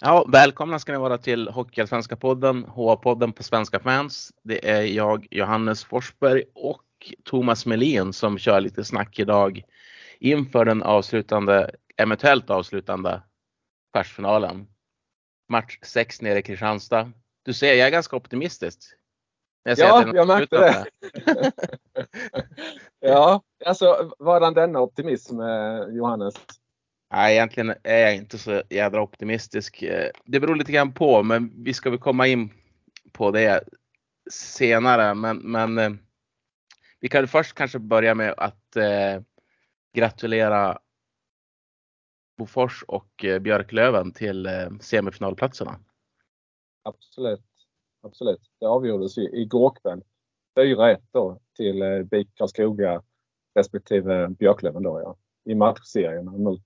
Ja, välkomna ska ni vara till Hockeyallsvenska podden, HA-podden på Svenska fans. Det är jag, Johannes Forsberg och Thomas Melin som kör lite snack idag inför den eventuellt avslutande kvartsfinalen. Match 6 nere i Kristianstad. Du ser, jag är ganska optimistisk. Jag märkte det. Ja, alltså varan denna optimism, Johannes? Nej, egentligen är jag inte så jädra optimistisk. Det beror lite grann på, men vi ska väl komma in på det senare. Men vi kan först kanske börja med att gratulera Bofors och Björklöven till semifinalplatserna. Absolut, absolut. Det avgjordes ju igår kväll. 4-1 då till Bik Karlskoga respektive Björklöven då, ja. I matchserien mot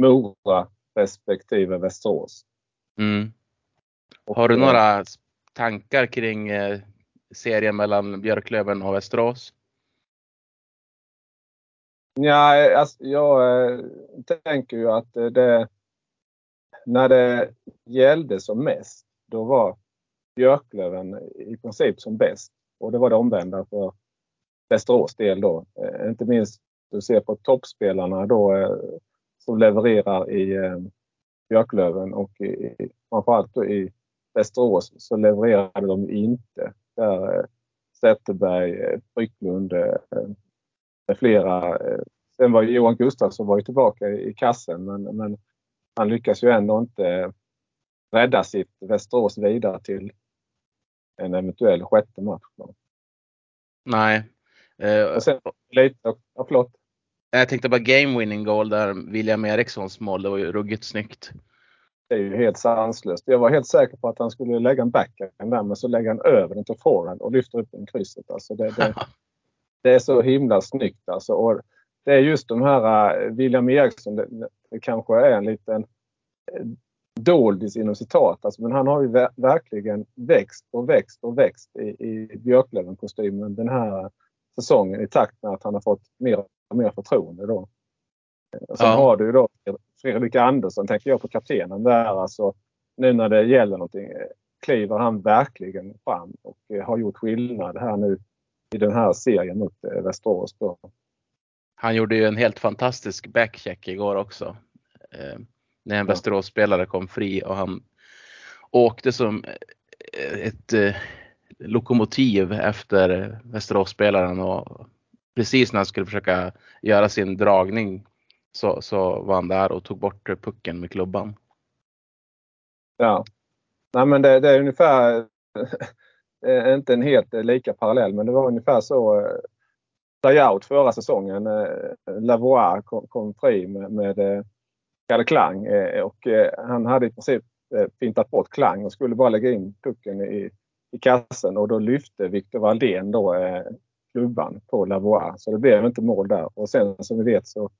Mora respektive Västerås. Mm. Har du några tankar kring serien mellan Björklöven och Västerås? Ja, alltså, jag tänker ju att det, när det gällde som mest, då var Björklöven i princip som bäst. Och det var det omvända för Västerås del då. Inte minst du ser på toppspelarna då, som levererar i Björklöven och framförallt i Västerås så levererade de inte. Där Zetterberg, Frycklund med flera. Sen var Johan Gustaf som var ju tillbaka i kassen, men han lyckas ju ändå inte rädda sitt Västerås vidare till en eventuell sjätte match. Nej. Och sen lite applåd. Jag tänkte bara game winning goal där William Erikssons mål, det var ju ruggigt snyggt. Det är ju helt sanslöst. Jag var helt säker på att han skulle lägga en backhand där, men så lägger han över den till forehand och lyfter upp den krysset. Alltså det är så himla snyggt. Alltså. Och det är just de här William Eriksson, det kanske är en liten doldis inom citat. Alltså, men han har ju verkligen växt i Björklöven-kostymen den här säsongen i takt med att han har fått mer förtroende då. Och sen har du då Fredrik Andersson, tänker jag på kaptenen där, alltså nu när det gäller någonting kliver han verkligen fram och har gjort skillnad här nu i den här serien mot Västerås då. Han gjorde ju en helt fantastisk backcheck igår också. När en Västerås-spelare kom fri och han åkte som ett lokomotiv efter Västerås-spelaren, och precis när han skulle försöka göra sin dragning så var han där och tog bort pucken med klubban. Ja. Nej, men det är ungefär inte en helt lika parallell, men det var ungefär så tryout förra säsongen. Lavoie kom fri med Kalle Klang och han hade i princip fintat bort Klang och skulle bara lägga in pucken i kassen, och då lyfte Victor Valdén då klubban på Lavoie, så det blev inte mål där. Och sen som vi vet så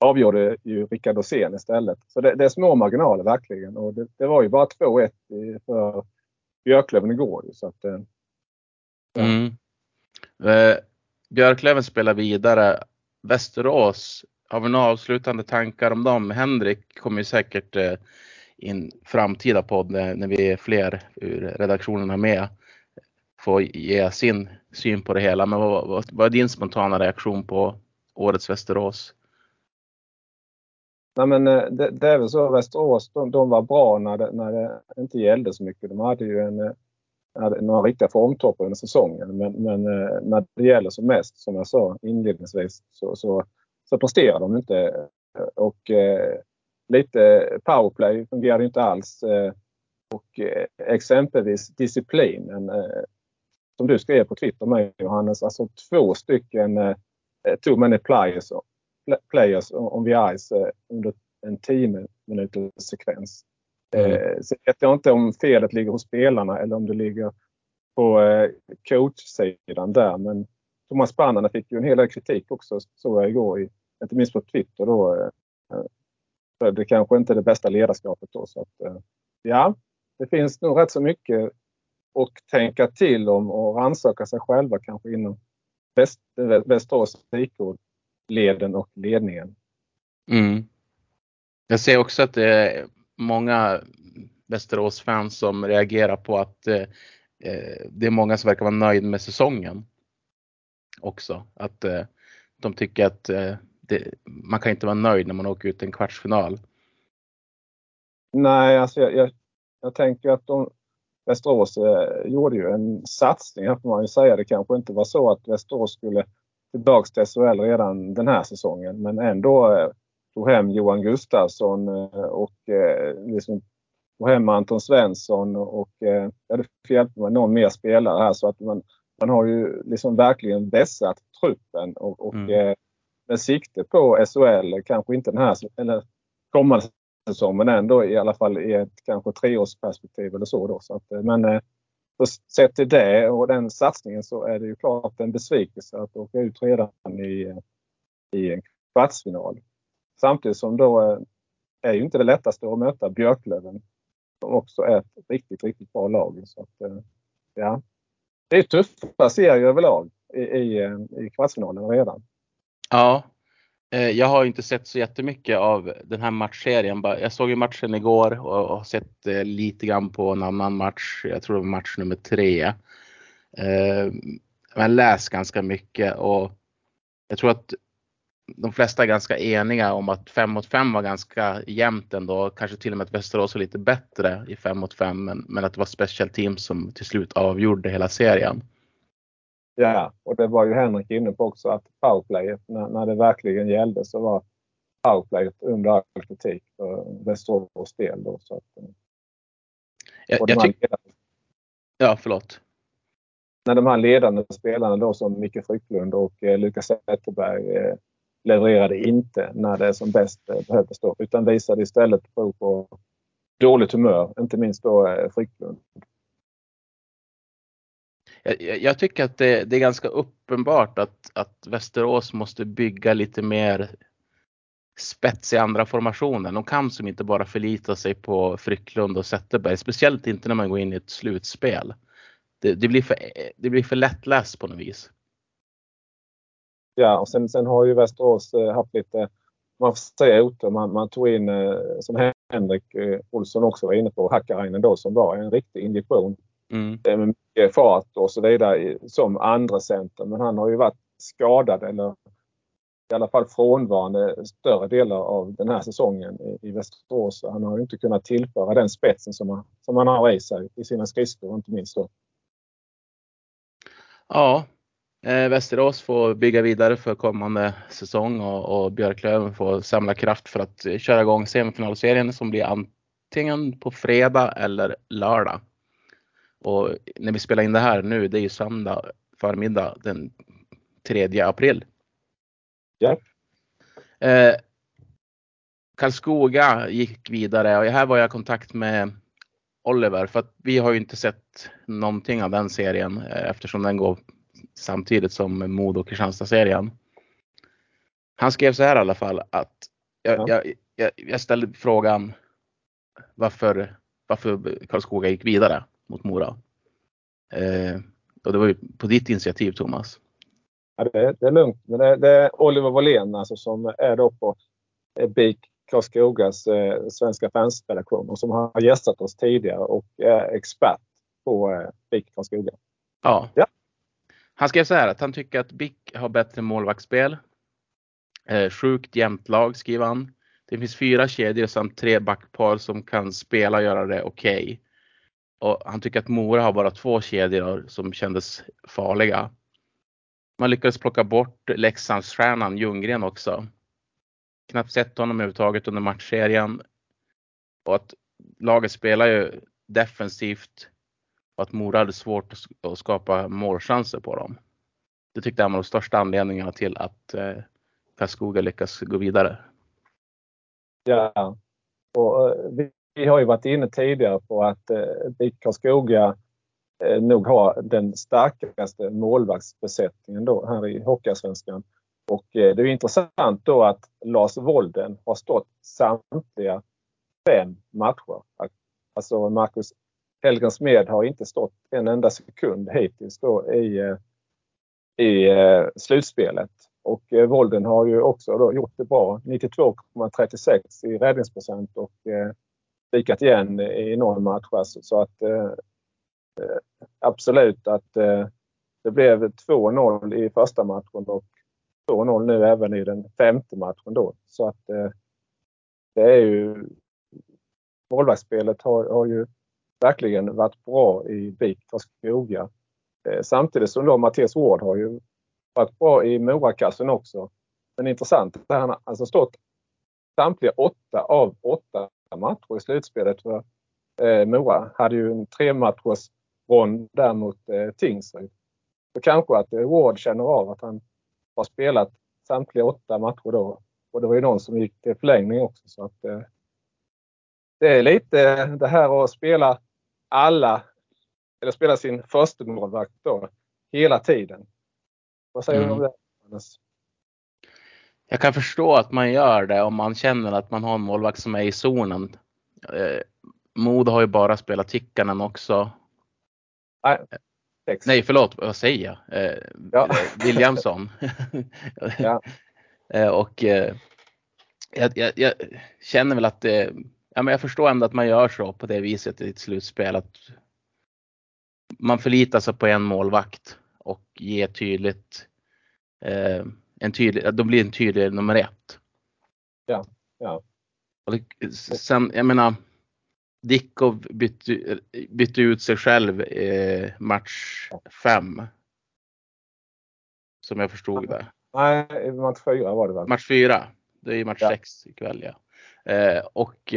avgjorde ju Rickard Ossén istället. Så det är små marginaler verkligen. Och det var ju bara 2-1 för Björklöven igår. Så att, ja. Björklöven spelar vidare. Västerås, har vi några avslutande tankar om dem? Henrik kommer ju säkert i en framtida podd när vi är fler ur redaktionerna med får ge sin syn på det hela. Men vad är din spontana reaktion på årets Västerås? Nej, men det är väl så Västerås, de var bra när det inte gällde så mycket. De hade ju några riktiga formtoppar under säsongen. Men när det gäller som mest, som jag sa inledningsvis, så presterar de inte. Och lite powerplay fungerar inte alls. Och exempelvis disciplinen, som du skrev på Twitter med Johannes, alltså 2 stycken too many players on the ice under en 10-minuters sekvens. Så vet jag inte om felet ligger hos spelarna eller om det ligger på coachsidan där, men Thomas Melin fick ju en hel del kritik också, såg jag igår, inte minst på Twitter då, för det kanske inte är det bästa ledarskapet då, så att, ja, det finns nog rätt så mycket att tänka till om och rannsaka sig själva kanske inom Västerås IK leden och ledningen. Jag ser också att det är många Västerås-fans som reagerar på att det är många som verkar vara nöjd med säsongen också. Att de tycker att man kan inte vara nöjd när man åker ut en kvartsfinal. Nej, alltså jag tänker att Västerås gjorde ju en satsning, här får man ju säga. Det kanske inte var så att Västerås skulle tillbaka till SHL redan den här säsongen, men ändå tog hem Johan Gustafsson och liksom tog hem Anton Svensson och det får hjälpa med någon mer spelare här, så att man har ju liksom verkligen vässat truppen och med sikte på SHL, kanske inte den här eller kommande säsong, men ändå i alla fall i ett kanske treårsperspektiv eller så då. Så att, men sett till det och den satsningen så är det ju klart en besvikelse att åka ut redan i en kvartsfinal. Samtidigt som då är ju inte det lättaste att möta Björklöven, som också är ett riktigt, riktigt bra lag. Så att, ja, det är tuffa serier överlag i kvartsfinalen redan. Ja, jag har inte sett så jättemycket av den här matchserien. Jag såg ju matchen igår och har sett lite grann på en annan match. Jag tror det var match nummer 3. Man läser ganska mycket och jag tror att de flesta är ganska eniga om att 5-5 var ganska jämnt ändå. Kanske till och med att Västerås var lite bättre i 5-5, men att det var special team som till slut avgjorde hela serien. Ja, och det var ju Henrik inne på också, att powerplayet, när det verkligen gällde så var powerplayet under all kritik för Västerås del då. Så att, ja, förlåt. När de här ledande spelarna då som Mikael Frycklund och Lukas Zetterberg levererade inte när det är som bäst behövdes då, utan visade istället prov på dåligt humör, inte minst då Frycklund. Jag tycker att det är ganska uppenbart att Västerås måste bygga lite mer spets i andra formationen. De kan som inte bara förlita sig på Frycklund och Zetterberg. Speciellt inte när man går in i ett slutspel. Det blir för lättläst på något vis. Ja, och sen har ju Västerås haft lite, man får säga otur. Man tog in, som Henrik Olsson också var inne på, Hackarainen då, som var en riktig injektion. Med mycket fart och så vidare som andra center, men han har ju varit skadad eller i alla fall frånvarande större delar av den här säsongen i Västerås, så han har ju inte kunnat tillföra den spetsen som han har i sig i sina skridskor, inte minst då. Ja, Västerås får bygga vidare för kommande säsong och Björklöven får samla kraft för att köra igång semifinalserien som blir antingen på fredag eller lördag. Och när vi spelar in det här nu, det är ju söndag förmiddag den 3 april. Ja. Karlskoga gick vidare och här var jag i kontakt med Oliver, för att vi har ju inte sett någonting av den serien eftersom den går samtidigt som MoDo och Kristianstad-serien. Han skrev så här i alla fall, att jag ställde frågan varför Karlskoga gick vidare mot Mora. Och det var ju på ditt initiativ, Thomas. Ja, det är lugnt. Men det är Oliver Vallén alltså, som är då på Bik Karlskogas svenska fansredaktion och som har gästat oss tidigare och är expert på Bik Karlskoga. Ja. Han skrev så här att han tycker att Bik har bättre målvaktsspel. Sjukt jämnt lag, skriver han. Det finns 4 kedjor samt 3 backpar som kan spela och göra det okej. Och han tycker att Mora har bara 2 kedjor som kändes farliga. Man lyckades plocka bort Leksandsstjärnan Ljunggren också. Knappt sett honom överhuvudtaget under matchserien. Och att laget spelar ju defensivt. Och att Mora hade svårt att skapa målchanser på dem. Det tyckte han var de största anledningarna till att Karlskoga lyckas gå vidare. Ja, och vi har ju varit inne tidigare på att Bik Karlskoga nog har den starkaste målvaktsbesättningen då här i Hockeysvenskan. Och det är intressant då att Lars Wolden har stått samtliga 5 matcher. Alltså Marcus Helgensmed har inte stått en enda sekund hittills då i slutspelet. Och Wolden har ju också då gjort det bra. 92,36 i räddningsprocent och spikat igen i några matcher. Så att absolut att det blev 2-0 i första matchen och 2-0 nu även i den femte matchen då. Så att det är ju, målvaktsspelet har ju verkligen varit bra i Bik Karlskoga. Samtidigt som då Mattias Ward har ju varit bra i Morakassen också. Men intressant att han har alltså stått samtliga 8 av 8 matcher i slutspelet. För Mora hade ju en 3-matchers rond där mot Tingsryd. Så kanske att Ward känner av att han har spelat samtliga 8 matcher då. Och det var ju någon som gick till förlängning också. Så att det är lite det här att spela alla, eller spela sin första målvakt då, hela tiden. Vad säger du om det, Anders? Jag kan förstå att man gör det om man känner att man har en målvakt som är i zonen. MoDo har ju bara spelat Tikkanen också. Nej, förlåt, vad säger jag? Williamson. Ja. Och jag känner väl att det, ja, men jag förstår ändå att man gör så på det viset i ett slutspel, att man förlitar sig på en målvakt och ger tydligt de blir en tydlig nummer 1. Ja, ja. Och sen, jag menar, Dickov bytte ut sig själv match 5. Som jag förstod det. Nej, match 4 var det väl? Match 4. Det är ju match 6 ikväll, ja. Och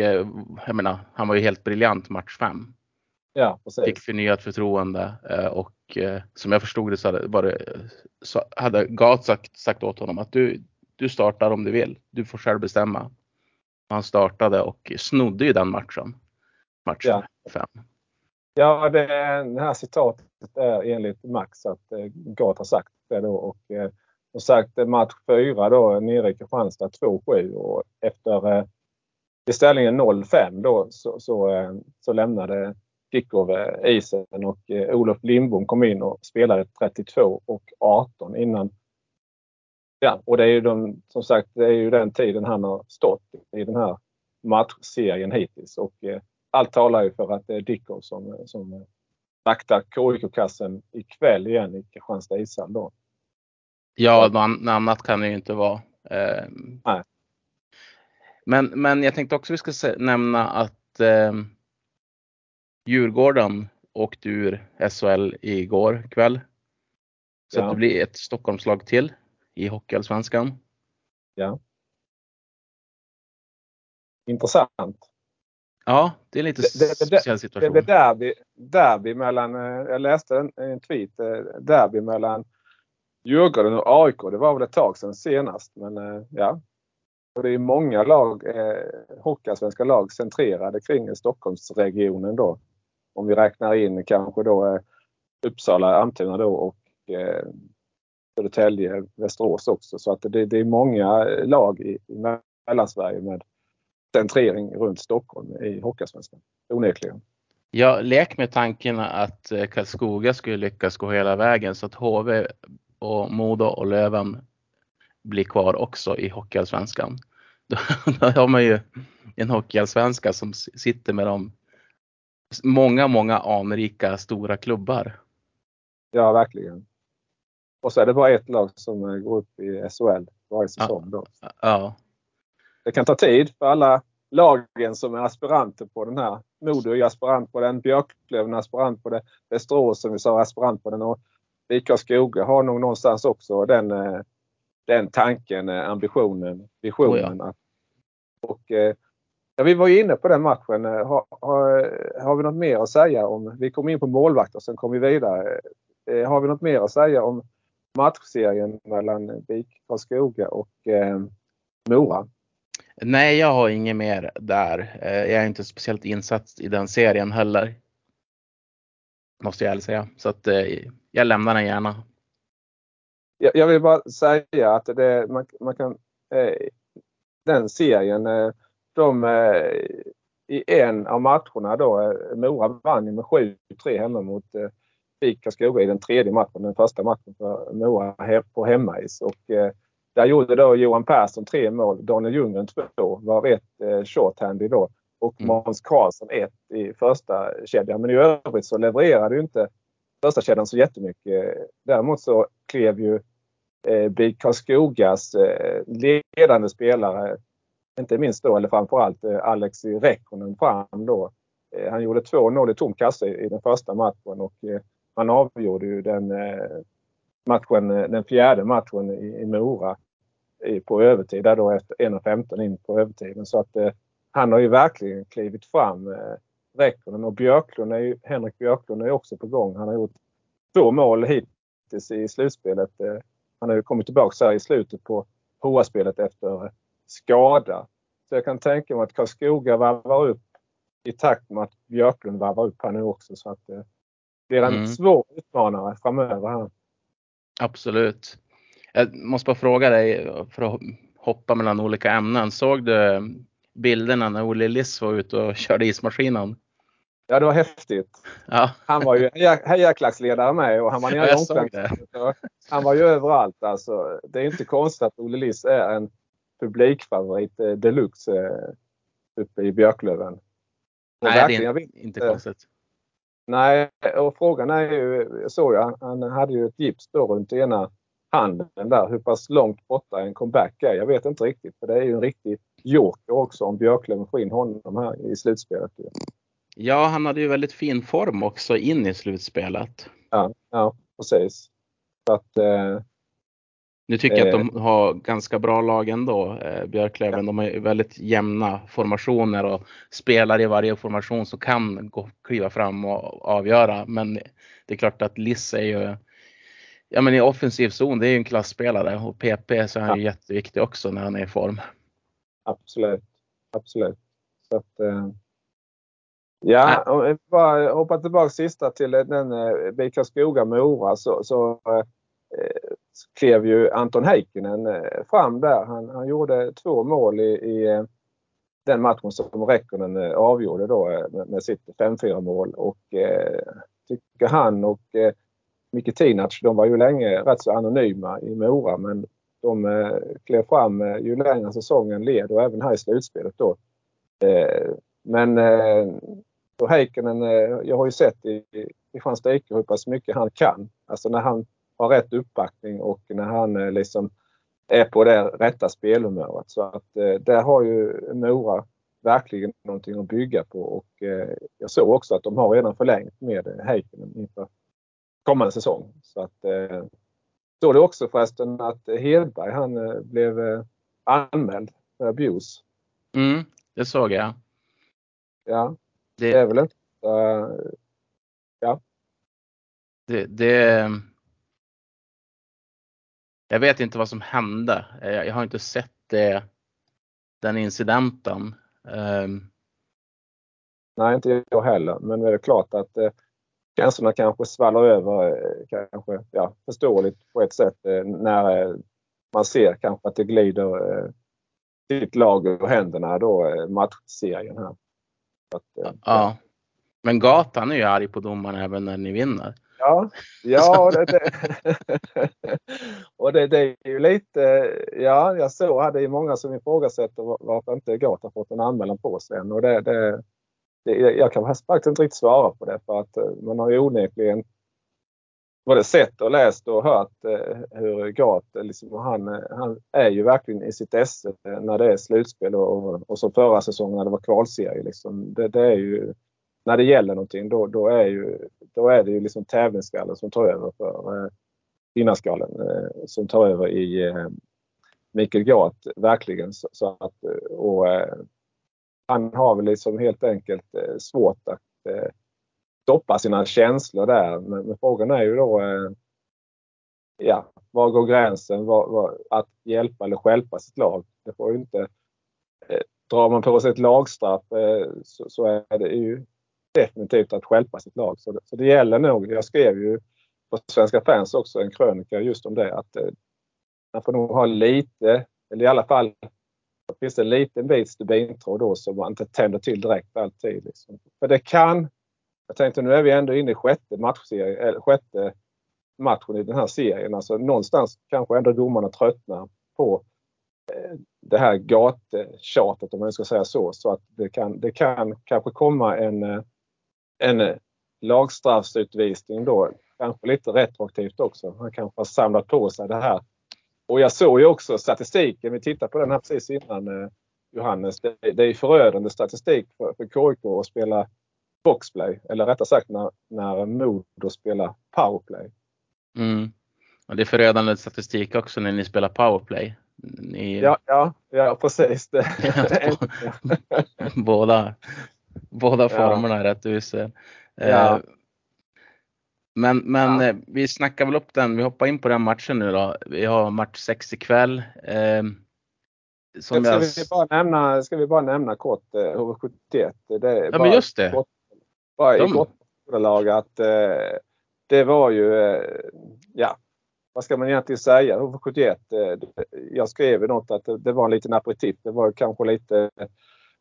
jag menar, han var ju helt briljant match 5. Ja, precis. Fick förnyat förtroende och som jag förstod det så hade Gath sagt åt honom att du startar om du vill. Du får själv bestämma. Han startade och snodde ju den matchen. Match 5. Ja, det här citatet är enligt Max att Gath har sagt det då och sagt match 4 då nere i Kristianstad 2-7 och efter i ställningen 0-5 då så lämnade Dickov isen och Olof Lindbom kom in och spelade 32 och 18 innan. Ja, och det är ju som sagt, det är ju den tiden han har stått i den här matchserien hittills och allt talar ju för att det är Dickov som vaktar KIK-kassen ikväll igen i Kristianstad ishall då. Ja, något annat kan det ju inte vara. Nej. Men jag tänkte också vi ska nämna att Djurgården åkte ur SHL igår kväll. Så att det blir ett Stockholmslag till i Hockeyallsvenskan. Ja. Intressant. Ja, det är lite speciell situation. Det är derby mellan, jag läste en tweet, derby mellan Djurgården och AIK. Det var väl ett tag sedan senast, men ja. Och det är många lag, hockeyallsvenska lag centrerade kring Stockholmsregionen då. Om vi räknar in kanske då Uppsala, Almtuna då och Södertälje, Västerås också. Så att det är många lag i Mellansverige med centrering runt Stockholm i hockeyallsvenskan. Onekligen. Jag lek med tanken att Karlskoga skulle lyckas gå hela vägen så att HV och MoDo och Löven blir kvar också i hockeyallsvenskan. Då har man ju en hockeyallsvenska som sitter med de många anrika stora klubbar. Ja, verkligen. Och så är det bara ett lag som går upp i SHL varje säsong då. Ja. Det kan ta tid för alla lagen som är aspiranter på den här. MoDo är aspirant på den, Björklöven är aspirant på det, Västerås som vi sa är aspirant på den och Bik Karlskoga har nog någonstans också den tanken, ambitionen, visionen. Oh ja. Och ja, vi var ju inne på den matchen. Har vi något mer att säga om? Vi kom in på målvakter och sen kom vi vidare. Har vi något mer att säga om matchserien mellan Bik Karlskoga och Mora? Nej, jag har inget mer där. Jag är inte speciellt insatt i den serien heller, måste jag säga. Så att, jag lämnar den gärna. Jag vill bara säga att man kan den serien i en av matcherna då Mora vann med 7-3 hemma mot Bik Karlskoga i den tredje matchen, den första matchen för Mora på hemmais och där gjorde då Johan Persson 3 mål, Daniel Ljunggren 2, var rätt shorthandig då. och Måns Karlsson ett i första kedjan. Men i övrigt så levererade ju inte första kedjan så jättemycket. Däremot så klev ju Bik Karlskogas ledande spelare, inte minst då, eller framförallt Alex Räkkonen fram då. Han gjorde 2-0 i tom kasse i den första matchen och han avgjorde ju den fjärde matchen i Mora på övertid, där då efter 1:15 in på övertiden. Så att han har ju verkligen klivit fram, Räkkonen, och Henrik Björklund är också på gång. Han har gjort 2 mål hittills i slutspelet. Han har ju kommit tillbaka så här i slutet på HA-spelet efter skada. Så jag kan tänka mig att Karlskoga varvar upp i takt med att Björklund varvar upp här nu också. Så att det är en svår utmanare framöver här. Absolut. Jag måste bara fråga dig, för att hoppa mellan olika ämnen. Såg du bilderna när Olle Liss var ute och körde ismaskinen? Ja, det var häftigt. Ja. Han var ju hejarklacksledare med och han var nere i omklädningsrummet. Han var ju överallt. Alltså. Det är inte konstigt att Olle Liss är en publikfavorit deluxe uppe i Björklöven. Nej, det är inte konstigt. Nej, och frågan är ju, han hade ju ett gips då runt ena handen där. Hur pass långt borta en comeback är, jag vet inte riktigt. För det är ju en riktig joker också om Björklöven får in honom här i slutspelet. Ja, han hade ju väldigt fin form också in i slutspelet. Ja precis. Så att, nu tycker jag att de har ganska bra lag ändå, Björklöven. Ja. De har väldigt jämna formationer och spelare i varje formation som kan kliva fram och avgöra. Men det är klart att Liss är ju, ja, men i offensiv zon, det är ju en klassspelare. Och PP så är han ju jätteviktig också när han är i form. Absolut, absolut. Så att, ja, bara hoppa tillbaka sista till den Bik Karlskoga Mora, så klev ju Anton Heikinen fram där. Han gjorde 2 mål i den matchen som Räkkonen avgjorde då med sitt 5-4 mål. Och tycker han och Micke Tinac, de var ju länge rätt så anonyma i Mora, men de klev fram ju längre säsongen led och även här i slutspelet då. Men då Heikinen, jag har ju sett i Kristianstad hur pass mycket han kan. Alltså när han har rätt uppbackning och när han liksom är på det rätta spelhumöret. Så att där har ju Mora verkligen någonting att bygga på. Och jag såg också att de har redan förlängt med Heikinen inför kommande säsong. Så att såg det också förresten att Hedberg, han blev anmäld för abuse. Mm, det såg jag. Ja, det är väl inte. Ja. Det jag vet inte vad som hände. Jag har inte sett den incidenten. Nej, inte jag heller. Men det är klart att gränserna kanske svallar över, kanske, ja, förståeligt på ett sätt, när man ser kanske att det glider sitt lag över händerna då, matchserien här. Att, ja. Men Gatan är ju arg på domaren även när ni vinner. Ja, och det är ju lite, ja, jag såg att det är många som ifrågasätter varför inte Gatan fått en anmälan på sig än. Och jag kan faktiskt inte riktigt svara på det, för att man har ju onekligen både sett och läst och hört hur Gatan, liksom, han är ju verkligen i sitt esse när det är slutspel och som förra säsongen när det var kvalserie. Liksom. Det är ju, när det gäller någonting, då är det ju liksom tävlingsskallen som tar över för vinnarskallen, som tar över i Mikael Gath verkligen. Så att, och han har väl liksom helt enkelt svårt att stoppa sina känslor där. Men frågan är ju då, ja, var går gränsen? Att hjälpa eller stjälpa sitt lag? Det får ju inte, drar man på sig ett lagstraff så är det ju definitivt att stjälpa sitt lag. Så det gäller nog. Jag skrev ju på Svenska Fans också en krönika just om det, att man får nog ha lite, eller i alla fall finns det en liten bit stubintråd då som man inte tänder till direkt alltid. Liksom. För det kan, jag tänkte, nu är vi ändå inne i sjätte matchen i den här serien. Alltså någonstans kanske ändå domarna tröttnar på det här gattjatet, om man ska säga så. Så att det kan kanske komma en lagstraffsutvisning då. Kanske lite retroaktivt också. Han kanske har samlat på sig det här. Och jag såg ju också statistiken. Vi tittade på den här precis innan, Johannes. Det är förödande statistik för KIK att spela boxplay. Eller rättare sagt när MoDo spelar powerplay. Mm. Och det är förödande statistik också när ni spelar powerplay. Ni... Ja, precis. Båda formerna är rättvisa. Ja. Men vi snackar väl upp den. Vi hoppar in på den matchen nu då. Vi har match 6 ikväll. Ska vi bara nämna kort HV71. Men just det. Det var ju vad ska man egentligen säga? HV71, jag skrev ju något att det var en liten aperitif. Det var kanske lite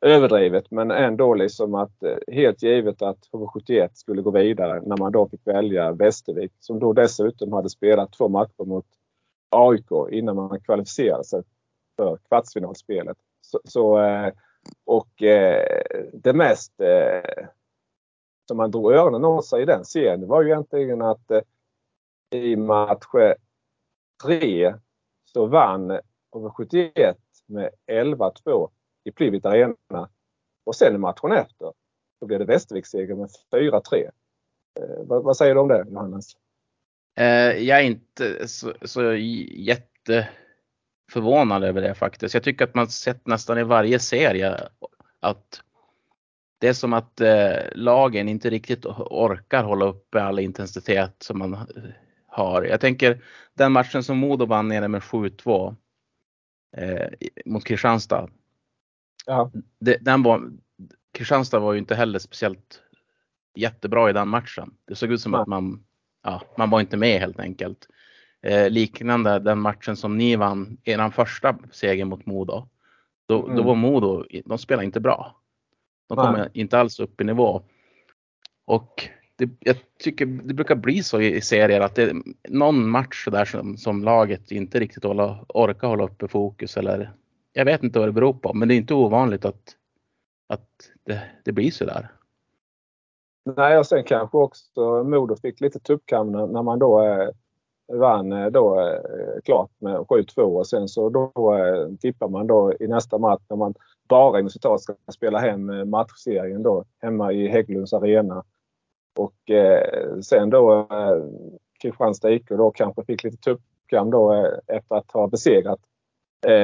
överdrivet, men ändå liksom att helt givet att HV71 skulle gå vidare när man då fick välja Västervik, som då dessutom hade spelat 2 matcher mot AIK innan man kvalificerade sig för kvartsfinalspelet. Det mest som man drog öronen åt sig i den serien var ju egentligen att i match 3 så vann HV71 med 11-2 i Plivit Arena. Och sen i matchen efter så blev det Västerviks seger med 4-3. Vad säger du om det, Johannes? Jag är inte så jätteförvånad över det faktiskt. Jag tycker att man sett nästan i varje serie att det är som att lagen inte riktigt orkar hålla uppe all intensitet som man har. Jag tänker den matchen som MoDo vann nere med 7-2 mot Kristianstad. Ja. Kristianstad var ju inte heller speciellt jättebra i den matchen. Det såg ut som att man var inte med helt enkelt. Liknande den matchen som ni vann, er första seger mot MoDo. Då var MoDo, de spelade inte bra. De kommer inte alls upp i nivå. Och jag tycker det brukar bli så i serier att det är någon match där som laget inte riktigt orkar hålla uppe fokus eller... Jag vet inte vad det beror på, men det är inte ovanligt att det blir så där. Nej, och sen kanske också MoDo fick lite tuppkam när man då vann klart med 7-2 och sen så då tippar man då i nästa match när man bara i citat ska spela hem matchserien då hemma i Hägglunds arena. Och sen då Kristianstad IK då kanske fick lite tuppkam då efter att ha besegrat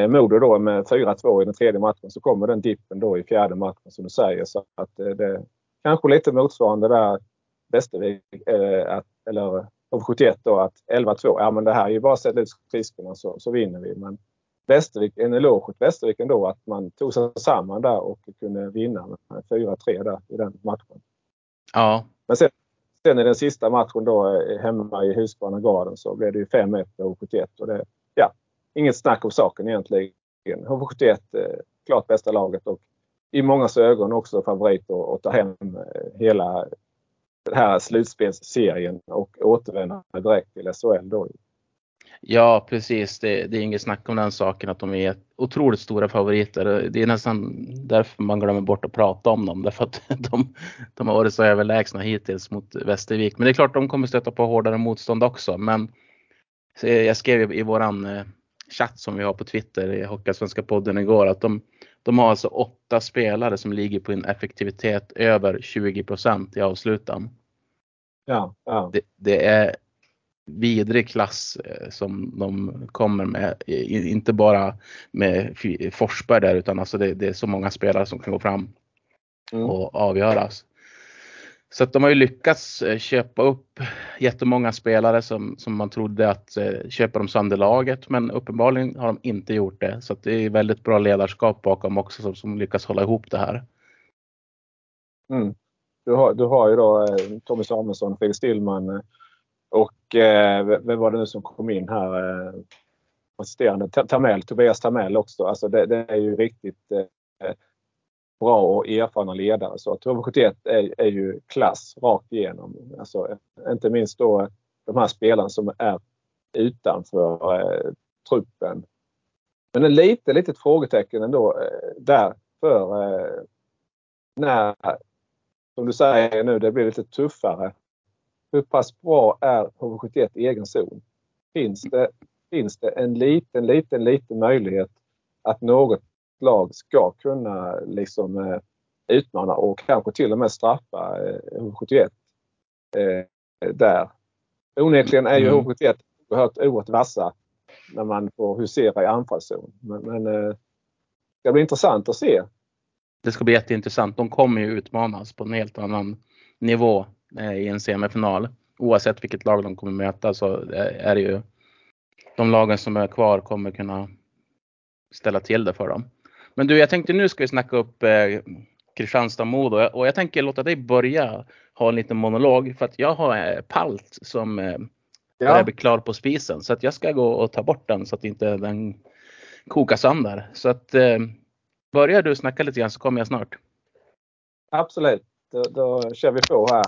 MoDo då med 4-2 i den tredje matchen, så kommer den dippen då i fjärde matchen som du säger, så att det kanske lite motsvarande där Västervik eller HV71 då att 11-2, ja men det här är ju bara att sätta ut skridskorna så vinner vi, men Västervik, en eloge åt Västervik ändå att man tog sig samman där och kunde vinna med 4-3 där i den matchen. Ja. Men sen i den sista matchen då hemma i Husqvarna Garden så blev det ju 5-1 och HV71 och det, inget snack om saken egentligen. HV71 klart bästa laget och i många ögon också favorit att ta hem hela den här slutspelsserien och återvända direkt till SHL då. Ja, precis. Det är inget snack om den saken att de är otroligt stora favoriter. Det är nästan därför man glömmer bort att prata om dem. Därför att de har varit så överlägsna hittills mot Västervik. Men det är klart de kommer stöta på hårdare motstånd också. Men jag skrev i våran chatt som vi har på Twitter i Hockeysvenska podden igår att de har alltså 8 spelare som ligger på en effektivitet över 20% i avslutan. Ja. Det är vidrig klass som de kommer med, inte bara med Forsberg där, utan alltså det är så många spelare som kan gå fram och avgöras. Så att de har ju lyckats köpa upp jättemånga spelare som man trodde att köpa dem sönder laget. Men uppenbarligen har de inte gjort det. Så att det är väldigt bra ledarskap bakom också som lyckas hålla ihop det här. Mm. Du har ju då Tommy Samuelsson, Felix Stillman och vem var det nu som kom in här? Tobias Tamell också. Alltså det är ju riktigt... bra och erfarna ledare. Så att HV71 är ju klass rakt igenom. Alltså, inte minst då de här spelarna som är utanför truppen. Men en litet frågetecken ändå där för när, som du säger nu, det blir lite tuffare. Hur pass bra är HV71 i egen zon? Finns det en liten möjlighet att något lag ska kunna liksom utmana och kanske till och med straffa HV71 där? Onekligen är ju HV71 oerhört vassa när man får husera i anfallszon. Men det blir intressant att se. Det ska bli jätteintressant. De kommer ju utmanas på en helt annan nivå i en semifinal. Oavsett vilket lag de kommer möta så är det ju de lagen som är kvar kommer kunna ställa till det för dem. Men du, jag tänkte nu ska vi snacka upp Kristianstad MoDo. Och jag tänker låta dig börja ha en liten monolog. För att jag har palt som är klar på spisen. Så att jag ska gå och ta bort den så att inte den kokas sönder. Så att börjar du snacka lite grann så kommer jag snart. Absolut, då kör vi på här.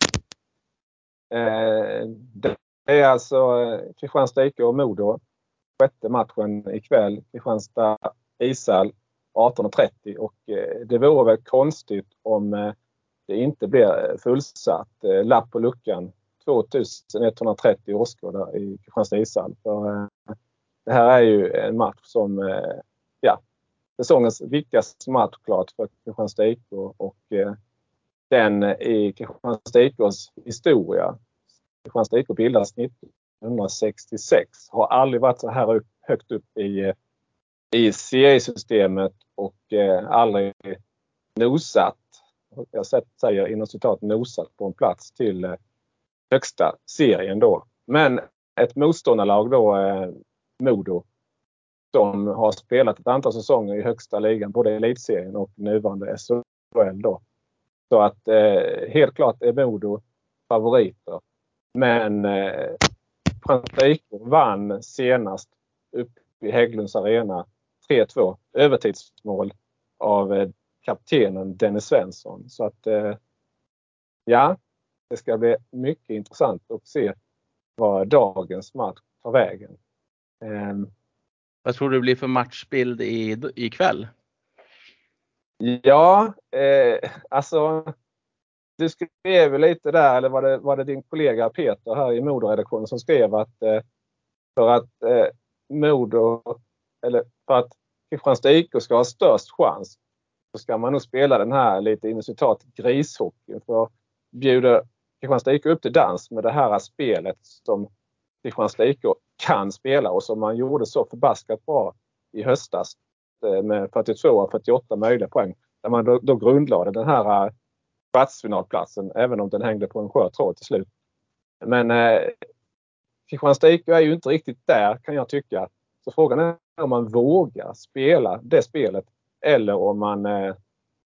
Det är alltså Kristianstad IK och MoDo. Sjätte matchen ikväll. Kristianstad ishall 18.30. Och det vore väl konstigt om det inte blir fullsatt. Lapp på luckan. 2130 åskådare i Kristianstad ishall. För det här är ju en match som säsongens viktigaste match klart för Kristianstad IK och den i Kristianstad IKs historia. Kristianstad IK bildades 1966. Har aldrig varit så här högt upp i CA-systemet och aldrig nosat, jag säger inom citat nosat på en plats till högsta serien då. Men ett motståndarlag då, MoDo, som har spelat ett antal säsonger i högsta ligan, både elitserien och nuvarande SHL då. Så att helt klart är MoDo favoriter. Men Kristianstad vann senast upp i Hägglunds arena 3-2 övertidsmål av kaptenen Dennis Svensson. Så att det ska bli mycket intressant att se vad dagens match tar vägen. Vad tror du blir för matchbild i kväll? Ja, alltså du skrev lite där, eller var det din kollega Peter här i MoDo-redaktionen som skrev att för att Kristianstad IK ska ha störst chans så ska man nog spela den här lite inom citat grishockeyn, för bjuder Kristianstad IK upp till dans med det här spelet som Kristianstad IK kan spela och som man gjorde så förbaskat bra i höstas med 42-48 möjliga poäng, där man då grundlade den här kvartsfinalplatsen, även om den hängde på en sjötråd till slut. Men Kristianstad IK är ju inte riktigt där, kan jag tycka. Så frågan är om man vågar spela det spelet eller om man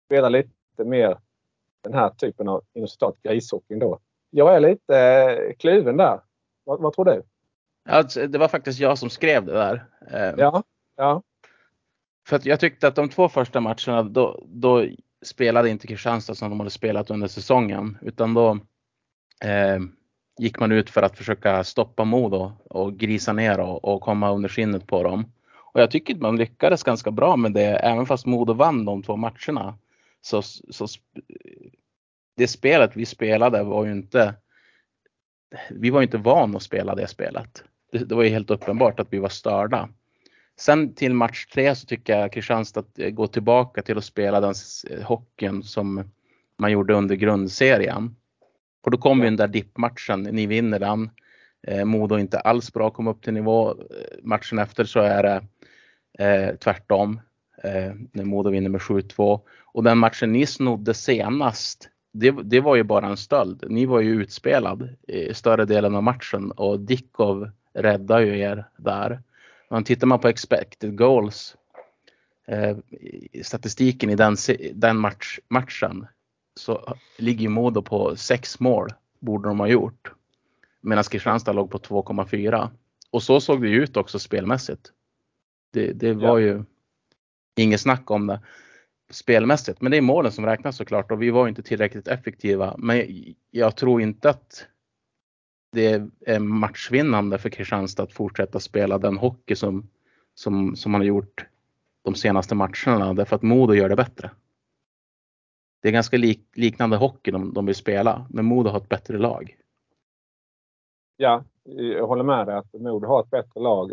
spelar lite mer den här typen av grishockeyn då. Jag är lite kluven där. Vad tror du? Ja, det var faktiskt jag som skrev det där. Ja. För att jag tyckte att de två första matcherna då spelade inte Kristianstad som de hade spelat under säsongen, utan då gick man ut för att försöka stoppa MoDo och grisa ner och komma under skinnet på dem. Och jag tycker att man lyckades ganska bra med det, även fast MoDo vann de två matcherna. Så det spelet vi spelade var ju inte... Vi var inte vana att spela det spelet. Det var ju helt uppenbart att vi var störda. Sen till match 3 så tycker jag Kristianstad att gå tillbaka till att spela den hockeyn som man gjorde under grundserien. Och då kom ju den där dippmatchen. Ni vinner den. MoDo inte alls bra, kom upp till nivå. Matchen efter så är det tvärtom. När MoDo vinner med 7-2. Och den matchen ni snodde senast, det var ju bara en stöld. Ni var ju utspelad i större delen av matchen. Och Dickov räddade ju er där. Men tittar man på expected goals, statistiken i den matchen, så ligger MoDo på 6 mål, borde de ha gjort. Medan Kristianstad låg på 2,4. Och så såg det ju ut också spelmässigt. Det var ju inget snack om det spelmässigt. Men det är målen som räknas såklart. Och vi var inte tillräckligt effektiva. Men jag tror inte att det är matchvinnande för Kristianstad att fortsätta spela den hockey som man har gjort de senaste matcherna, därför att MoDo gör det bättre. Det är ganska liknande hockey de vill spela, men MoDo har ett bättre lag. Ja, jag håller med dig att MoDo har ett bättre lag.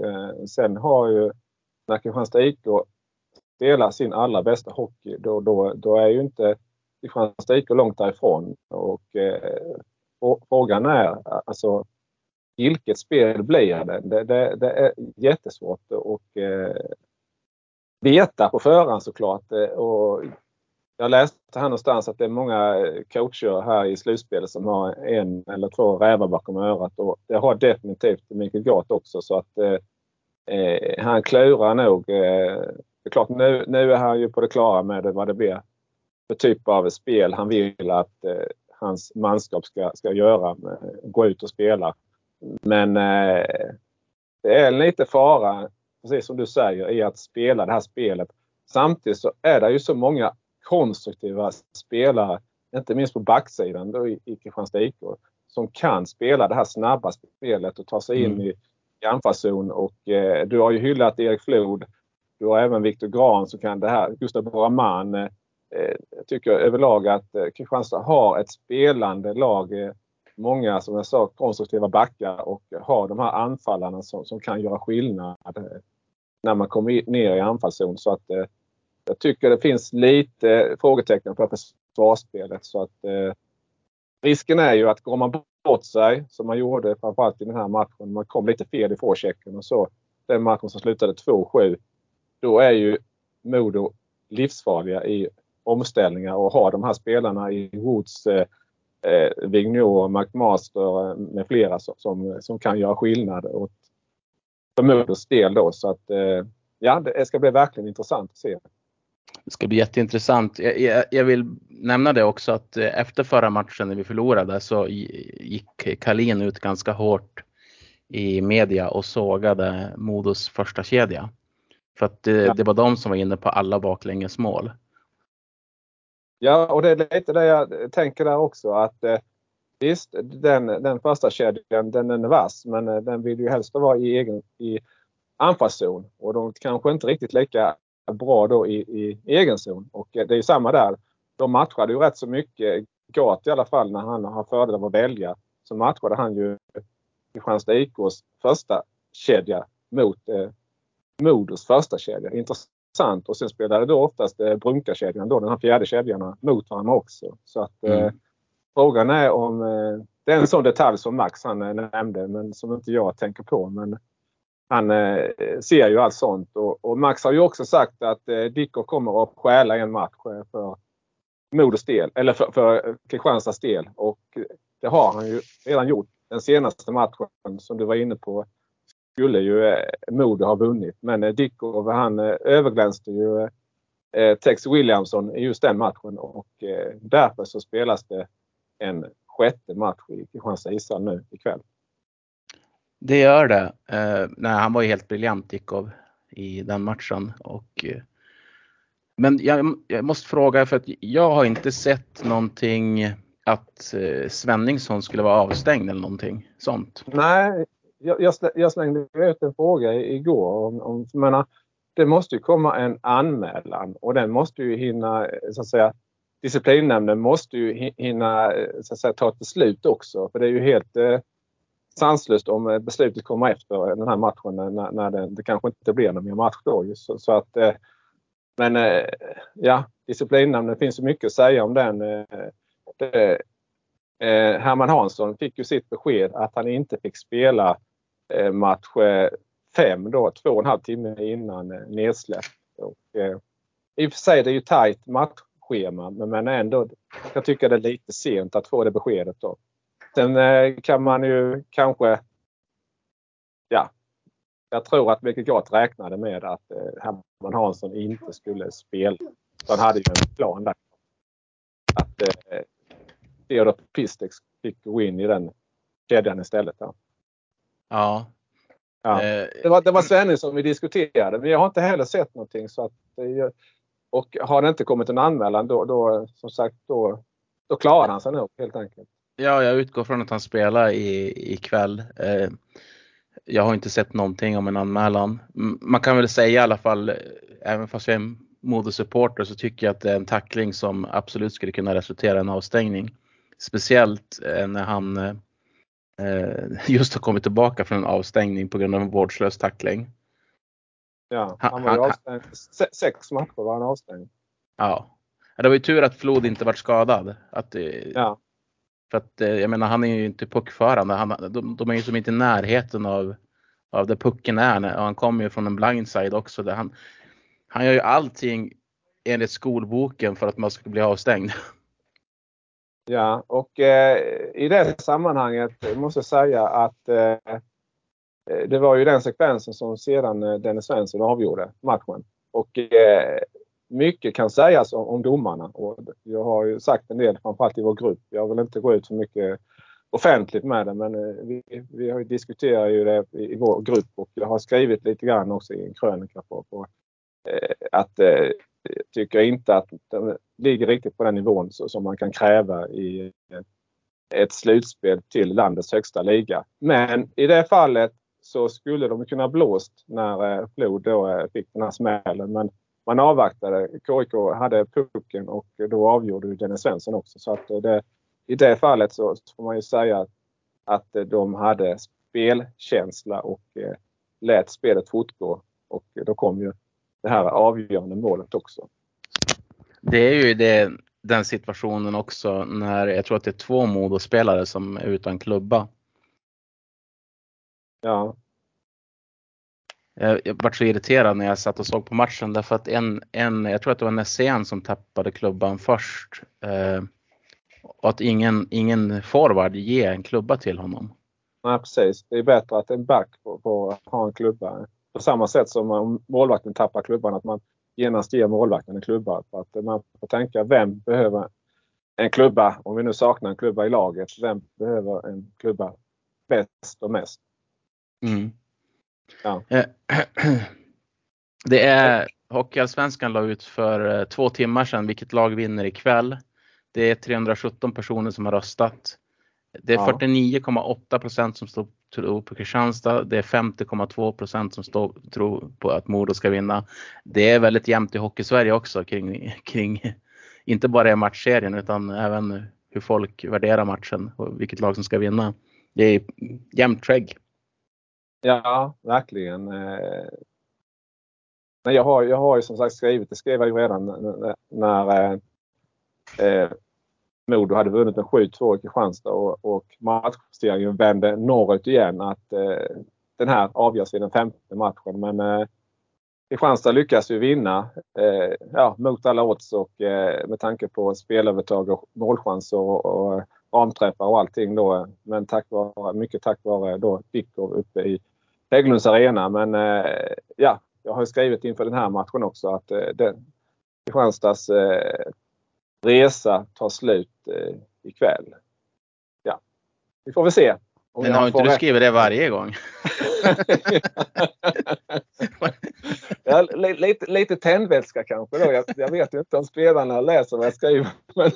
Sen har ju när Kristianstad IK spelar sin allra bästa hockey, då är ju inte Kristianstad IK långt därifrån. Och frågan är alltså, vilket spel blir det? Det är jättesvårt att veta på förhand såklart. Och jag läste här någonstans att det är många coacher här i slutspelet som har en eller två rävar bakom örat. Och det har definitivt Mikael Gath också, så att han klurar nog. Det är klart, nu är han ju på det klara med vad det blir för typ av spel han vill att hans manskap ska göra, gå ut och spela. Men det är lite fara, precis som du säger, i att spela det här spelet. Samtidigt så är det ju så många konstruktiva spelare, inte minst på backsidan då i Kristianstad IK, som kan spela det här snabba spelet och ta sig in i anfallszon. Och du har ju hyllat Erik Flod, du har även Viktor Gran som kan det här. Gustav Boraman, jag tycker överlag att Kristianstad har ett spelande lag, många som jag sa konstruktiva backar, och har de här anfallarna som kan göra skillnad när man kommer ner i anfallszon. Så att jag tycker det finns lite frågetecken på försvarsspelet, så att risken är ju att går man bort sig som man gjorde framförallt i den här matchen, man kom lite fel i forechecken och så, den matchen som slutade 2-7, då är ju MoDo livsfarliga i omställningar och har de här spelarna i Woods, Vigneault och McMaster med flera som kan göra skillnad åt för MoDos del då. Så att ja, det ska bli verkligen intressant att se. Det ska bli jätteintressant. Jag vill nämna det också att efter förra matchen när vi förlorade så gick Kalin ut ganska hårt i media och sågade MoDos första kedja. För att det var de som var inne på alla baklängesmål. Ja, och det är lite det jag tänker där också. Att visst, den första kedjan den är vass, men den vill ju helst vara i anfallszon. Och de kanske inte riktigt lika bra då i egen zon. Och det är ju samma där. De matchade ju rätt så mycket Gath i alla fall när han har fördel av att välja. Så matchade han ju Kristianstad IKs första kedja mot MoDos första kedja. Intressant. Och sen spelade då oftast Brunka-kedjan då, den här fjärde kedjan mot varandra också. Så att frågan är om det är en sån detalj som Max han nämnde, men som inte jag tänker på. Men han ser ju allt sånt. Och Max har ju också sagt att Dickov kommer att stjäla en match för MoDos del. Eller för Kristianstads del. Och det har han ju redan gjort. Den senaste matchen som du var inne på skulle ju MoDo ha vunnit. Men Dickov han överglänste ju Tex Williamson i just den matchen. Och därför så spelas det en sjätte match i Kristianstad ishall nu ikväll. Det gör det. Nej, han var ju helt briljant Dickov i den matchen. Men jag måste fråga, för att jag har inte sett någonting att Svenningsson skulle vara avstängd eller någonting sånt. Nej, jag slängde ut en fråga igår. Menar, det måste ju komma en anmälan och den måste ju hinna, så att säga, disciplinnämnden måste ju hinna, så att säga, ta ett beslut också. För det är ju helt sanslöst om beslutet kommer efter den här matchen när det kanske inte blir någon mer match då. Så att, men ja, disciplinnämnden, det finns ju mycket att säga om den. Herman Hansson fick ju sitt besked att han inte fick spela match 5 då, 2,5 timmar innan nedsläpp. Och, i och för sig det är ju tajt matchschema, men ändå jag tycker det är lite sent att få det beskedet då. Sen kan man ju kanske, ja, jag tror att Mikael Gath räknade med att Herman Hansson inte skulle spela. Så han hade ju en plan där. Att Theodor Pistek fick gå in i den kedjan istället. Ja. Ja. Det var Svenning som vi diskuterade, men jag har inte heller sett någonting. Så att, och har det inte kommit en anmälan, då som sagt, då klarar han sig nog helt enkelt. Ja, jag utgår från att han spelar ikväll. Jag har inte sett någonting om en anmälan. Man kan väl säga i alla fall, även fast jag är MoDo-supporter, så tycker jag att det är en tackling som absolut skulle kunna resultera i en avstängning. Speciellt när han just har kommit tillbaka från en avstängning på grund av en vårdslös tackling. Ja, han var avstängd. Sex matcher var han avstängd. Ja, det var ju tur att Flod inte var skadad. Ja. För att jag menar, han är ju inte puckförande. De är ju som inte i närheten av där pucken är. Och han kommer ju från en blindside också. Där han gör ju allting enligt skolboken för att man ska bli avstängd. Ja, och i det sammanhanget måste jag säga att det var ju den sekvensen som sedan Dennis Svensson avgjorde matchen. Och mycket kan sägas om domarna. Och jag har ju sagt en del, framförallt i vår grupp. Jag vill inte gå ut för mycket offentligt med det, men vi har ju diskuterat ju det i vår grupp. Och jag har skrivit lite grann också i en krönika på att tycker inte att de ligger riktigt på den nivån som man kan kräva i ett slutspel till landets högsta liga. Men i det fallet så skulle de kunna blåst när Flod då fick den här smällen. Men man avvaktade. KIK hade pucken och då avgjorde Dennis Svensson också. Så att i det fallet så får man ju säga att de hade spelkänsla och lät spelet fortgå. Och då kom ju det här avgörande målet också. Det är ju den situationen också när jag tror att det är 2 MoDo-spelare som är utan klubba. Ja. Jag var så irriterad när jag satt och såg på matchen därför att jag tror att det var Nässén som tappade klubban först. Och att ingen forward ger en klubba till honom. Nej, precis. Det är bättre att en back får ha en klubba. På samma sätt som om målvakten tappar klubban, att man genast ger målvakten en klubba. För att man får tänka, vem behöver en klubba? Om vi nu saknar en klubba i laget, vem behöver en klubba bäst och mest? Mm. Ja. Det är Hockeyallsvenskan la ut för 2 timmar sedan vilket lag vinner ikväll. Det är 317 personer som har röstat. Det är 49,8% som står tror på Kristianstad. Det är 50,2% som tror på att MoDo ska vinna. Det är väldigt jämnt i Hockeysverige också kring inte bara i matchserien utan även hur folk värderar matchen och vilket lag som ska vinna. Det är jämnt trägg. Ja, verkligen. Men jag har ju som sagt skrivit, det skrev jag ju redan när MoDo hade vunnit en 7-2 i Kristianstad och matchsteringen vände norrut igen att den här avgörs i den 5:e matchen. Men Kristianstad lyckas ju vinna mot alla odds och med tanke på spelövertag och målchanser och ramträffar och allting då. Men mycket tack vare då Dickov uppe i Hägglunds arena. Men jag har skrivit inför den här matchen också att Kristianstads resa tar slut ikväll. Ja, vi får väl se. Men har inte du skrivit det varje gång? Ja, lite tändvätska kanske då. Jag vet inte om spelarna läser vad jag skriver. Men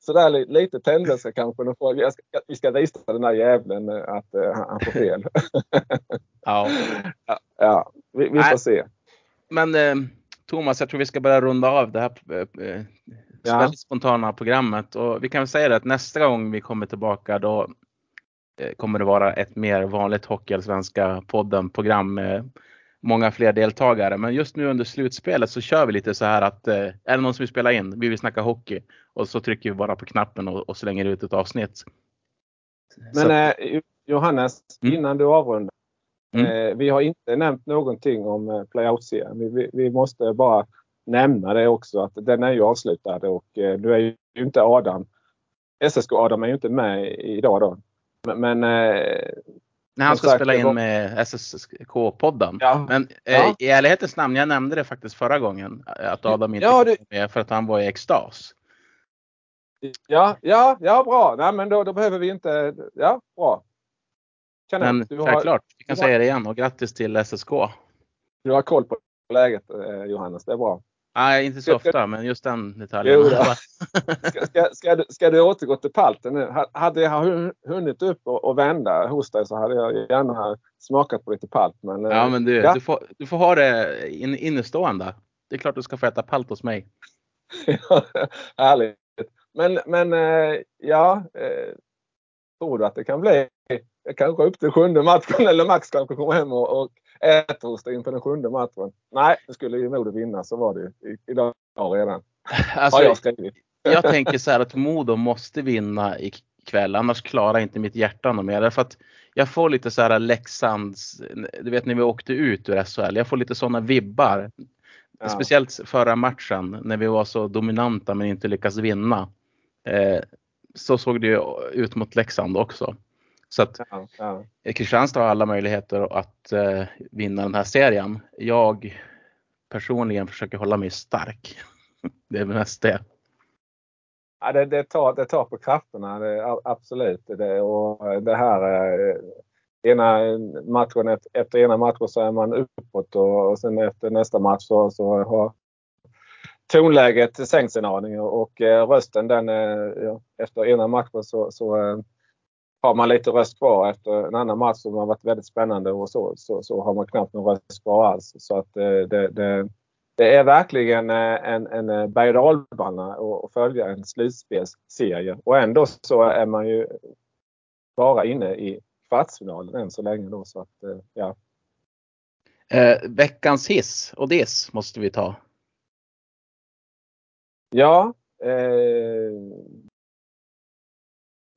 sådär lite tändvätska kanske. Vi ska visa den här jävlen att han får fel. Ja, vi får se. Men Thomas, jag tror vi ska börja runda av det här spontana programmet. Och vi kan väl säga det att nästa gång vi kommer tillbaka då kommer det vara ett mer vanligt Hockeyallsvenska podden program med många fler deltagare. Men just nu under slutspelet så kör vi lite så här att är det någon som vill spela in? Vi vill snacka hockey. Och så trycker vi bara på knappen och slänger ut ett avsnitt. Men Johannes, innan du avrundar. Vi har inte nämnt någonting om playout-serien. Vi måste bara nämna det också att den är ju avslutad och du är ju inte Adam. SSK Adam är ju inte med idag då. Men när han ska spela in med SSK-podden. Ja, men i ärlighetens namn, jag nämnde det faktiskt förra gången att Adam inte var med för att han var i extas. Ja, bra. Nej, men då behöver vi inte. Ja, bra. Men självklart, vi kan säga det igen och grattis till SSK. Du har koll på läget, Johannes, det är bra. Nej, inte så ofta, men just den detaljen. Ska du återgå till palten nu? Hade jag hunnit upp och vända hos dig så hade jag gärna smakat på lite palt. Men, ja, men du får ha det innestående. Det är klart du ska få äta palt hos mig. Ja, härligt. Men ja, tror du att det kan bli kanske upp till 7:e matchen, eller Max kanske kommer hem och äter hos dig inför den 7:e matchen? Nej, det skulle ju MoDo vinna, så var det idag redan. Alltså, jag tänker så här att MoDo måste vinna ikväll, annars klarar inte mitt hjärta något mer. Därför att jag får lite så här Leksands, du vet när vi åkte ut ur SHL, jag får lite sådana vibbar. Ja. Speciellt förra matchen när vi var så dominanta men inte lyckas vinna. Så såg det ju ut mot Leksand också. Så att Kristianstad har alla möjligheter att vinna den här serien. Jag personligen försöker hålla mig stark. Det är mest det. Ja, det tar på krafterna, absolut. Och det här ena matchen efter ena matchen så är man uppåt, och sen efter nästa match så har tonläget sänkt en aning, och rösten den efter ena matchen så har man lite röst kvar. Efter en annan match som har varit väldigt spännande och så har man knappt någon röst kvar alls. Så att det är verkligen en berg-och-dalbana att följa en slutspelsserie, och ändå så är man ju bara inne i kvartsfinalen än så länge då, så att ja. Veckans hiss och diss måste vi ta. Ja.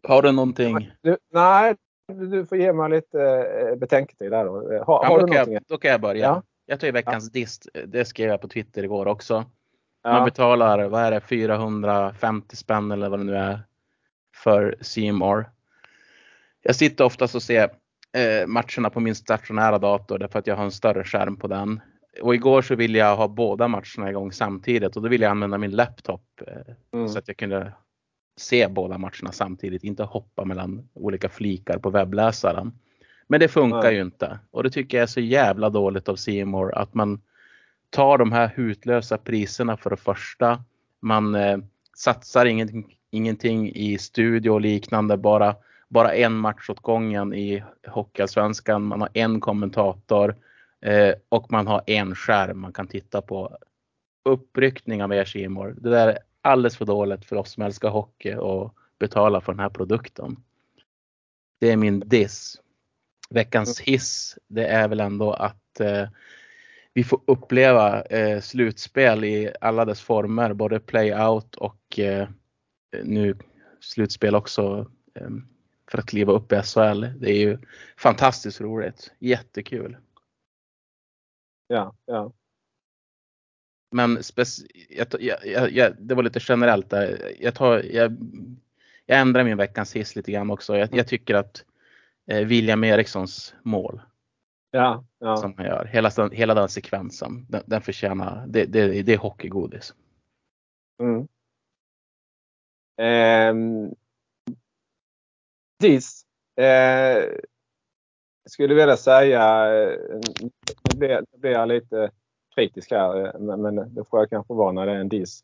Har du någonting? Nej, du får ge mig lite betänketid där då. Har du någonting? Då kan jag börja. Ja. Jag tar ju veckans diss. Det skrev jag på Twitter igår också. Man betalar, vad är det, 450 spänn eller vad det nu är för CMR. Jag sitter oftast och ser matcherna på min stationära dator därför att jag har en större skärm på den. Och igår så ville jag ha båda matcherna igång samtidigt, och då ville jag använda min laptop så att jag kunde se båda matcherna samtidigt, inte hoppa mellan olika flikar på webbläsaren. Men det funkar ju inte, och det tycker jag är så jävla dåligt av C More, att man tar de här hutlösa priserna för det första. Man satsar ingenting i studio och liknande, bara en match åt gången i Hockeyallsvenskan. Man har en kommentator och man har en skärm man kan titta på. Uppryckning av ersättningar. Det där är alldeles för dåligt för oss som älskar hockey och betala för den här produkten. Det är min diss. Veckans hiss, det är väl ändå att vi får uppleva slutspel i alla dess former. Både playout och nu slutspel också för att kliva upp i SHL. Det är ju fantastiskt roligt. Jättekul. Ja. Men det var lite generellt där. Jag ändrar min veckans hiss lite grann också. Jag tycker att William Erikssons mål som han gör, hela den sekvensen, den förtjänar, det är hockeygodis. Skulle vilja säga, nu blir jag lite kritisk här, men det får jag kanske vara när det är en diss.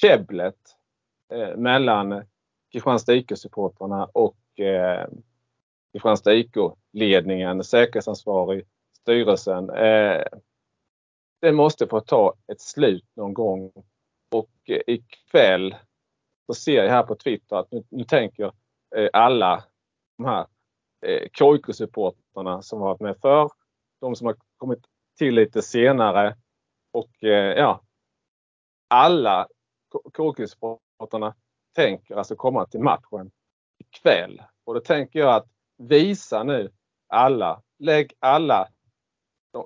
Käbblet mellan Kristianstad IK-supporterna och Kristianstad IK-ledningen, säkerhetsansvarig, styrelsen. Det måste få ta ett slut någon gång, och ikväll så ser jag här på Twitter att nu tänker alla de här KIK-supporterna som har varit med för, de som har kommit till lite senare, och alla KIK-supporterna tänker alltså komma till matchen ikväll. Och då tänker jag att visa nu alla, lägg alla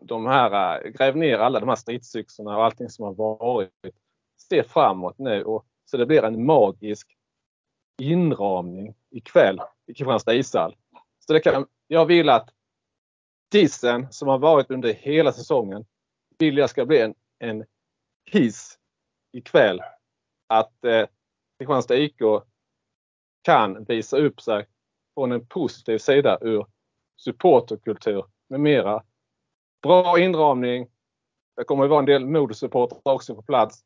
de här, gräv ner alla de här stridsyxorna och allting som har varit. Se framåt nu, och så det blir en magisk inramning ikväll i Kristianstad ishall. Så jag vill att dissen som har varit under hela säsongen, vill jag ska bli en hiss ikväll. Att Kristianstad IK kan visa upp sig från en positiv sida ur supporterkultur med mera. Bra inramning, Det kommer ju vara en del MoDo-supportrar också på plats.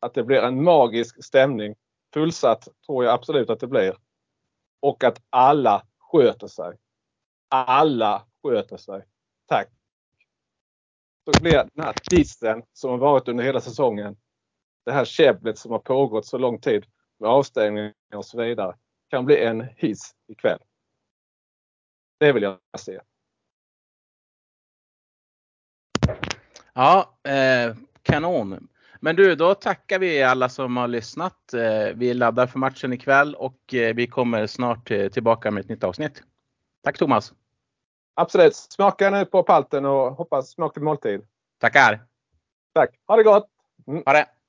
Att det blir en magisk stämning. Fullsatt tror jag absolut att det blir. Och att alla sköter sig. Alla sköter sig. Tack. Så blir den här dissen som har varit under hela säsongen. Det här käbblet som har pågått så lång tid. Med avstängningar och så vidare. Kan bli en hiss ikväll. Det vill jag se. Ja, kanon. Men du, då tackar vi alla som har lyssnat. Vi laddar för matchen ikväll och vi kommer snart tillbaka med ett nytt avsnitt. Tack Thomas. Absolut, smaka nu på palten och hoppas smaklig måltid. Tackar. Tack, ha det gott. Ha det.